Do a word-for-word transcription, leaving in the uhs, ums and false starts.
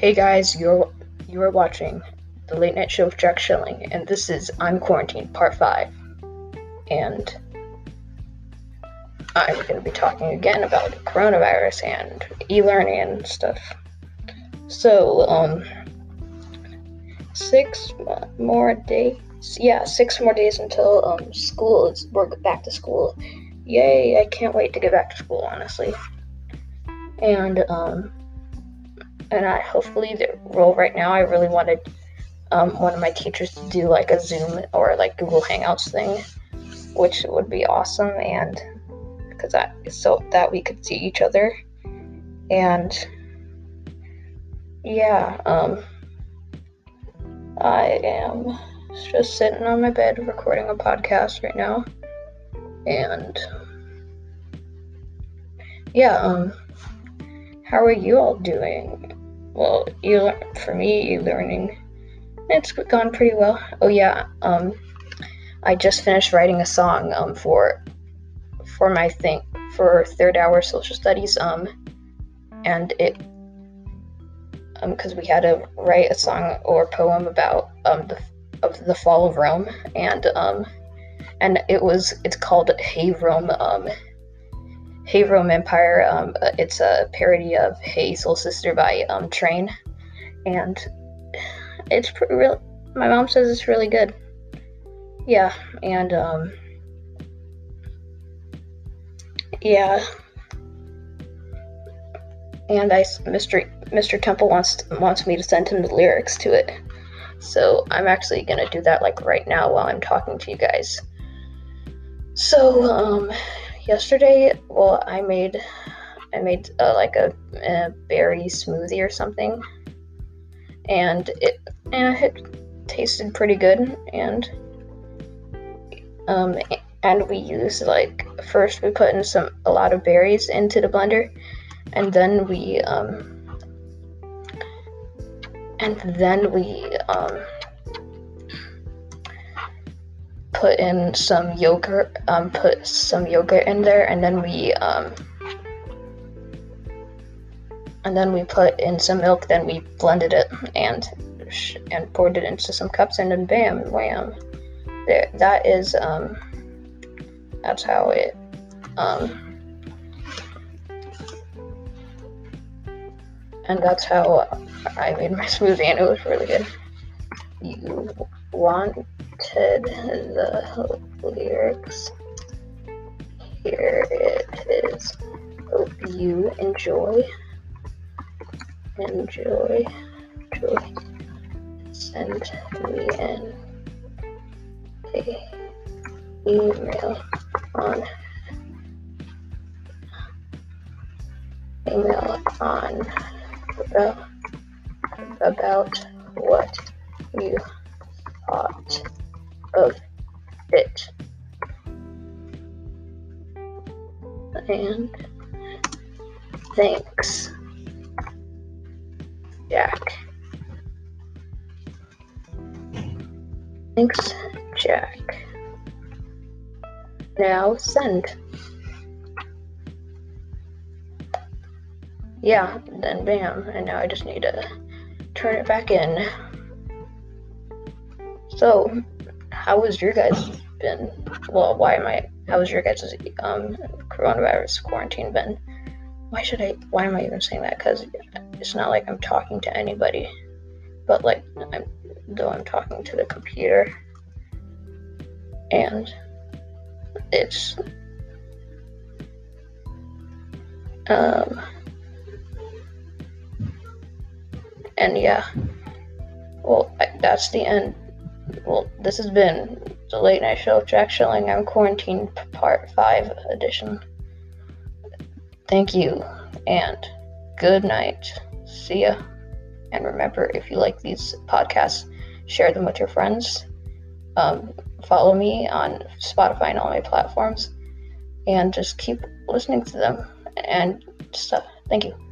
Hey guys, you're you are watching The Late Night Show with Jack Schelling, and this is I'm Quarantined, Part five. And I'm going to be talking again about coronavirus and e-learning and stuff. So, um, six more days, yeah, six more days until, um, school is, we're back to school. Yay, I can't wait to get back to school, honestly. And, um, and I, hopefully, the role right now, I really wanted, um, one of my teachers to do, like, a Zoom or, like, Google Hangouts thing, which would be awesome, and because that so that we could see each other. And yeah, um I am just sitting on my bed recording a podcast right now. And yeah, um how are you all doing? Well, you for me, e-learning, it's gone pretty well. Oh yeah, um I just finished writing a song um for for my thing for third hour social studies, um and it um because we had to write a song or poem about um the of the fall of Rome, and um and it was it's called Hey Rome um Hey Rome Empire. Um it's a parody of Hey Soul Sister by um Train, and it's pretty real. My mom says it's really good. Yeah, and um yeah, and I Mister Mister Temple wants wants me to send him the lyrics to it, so I'm actually gonna do that like right now while I'm talking to you guys. So um, yesterday, well, I made I made uh, like a, a berry smoothie or something, and it and it tasted pretty good, and um. And we used, like, first we put in some, a lot of berries into the blender, and then we, um, and then we, um, put in some yogurt, um, put some yogurt in there, and then we, um, and then we put in some milk, then we blended it, and, and poured it into some cups, and then bam, wham, there, that is, um, that's how it, um, and that's how I made my smoothie, and it was really good. You wanted the lyrics. Here it is. Hope you enjoy. Enjoy. Enjoy. Send me an email. On email on about, about what you thought of it, and thanks, Jack. Thanks, Jack. Now send. Yeah, then bam, and now I just need to turn it back in. So, how was your guys been? Well, why am I? How was your guys' um coronavirus quarantine been? Why should I? Why am I even saying that? Because it's not like I'm talking to anybody, but like I'm though I'm talking to the computer, and it's um and yeah, well I, that's the end. Well, this has been The Late Night Show with Jack Schelling. I'm Quarantined, Part five edition. Thank you and good night. See ya. And remember, if you like these podcasts, share them with your friends. Um, follow me on Spotify and all my platforms, and just keep listening to them and stuff. Thank you.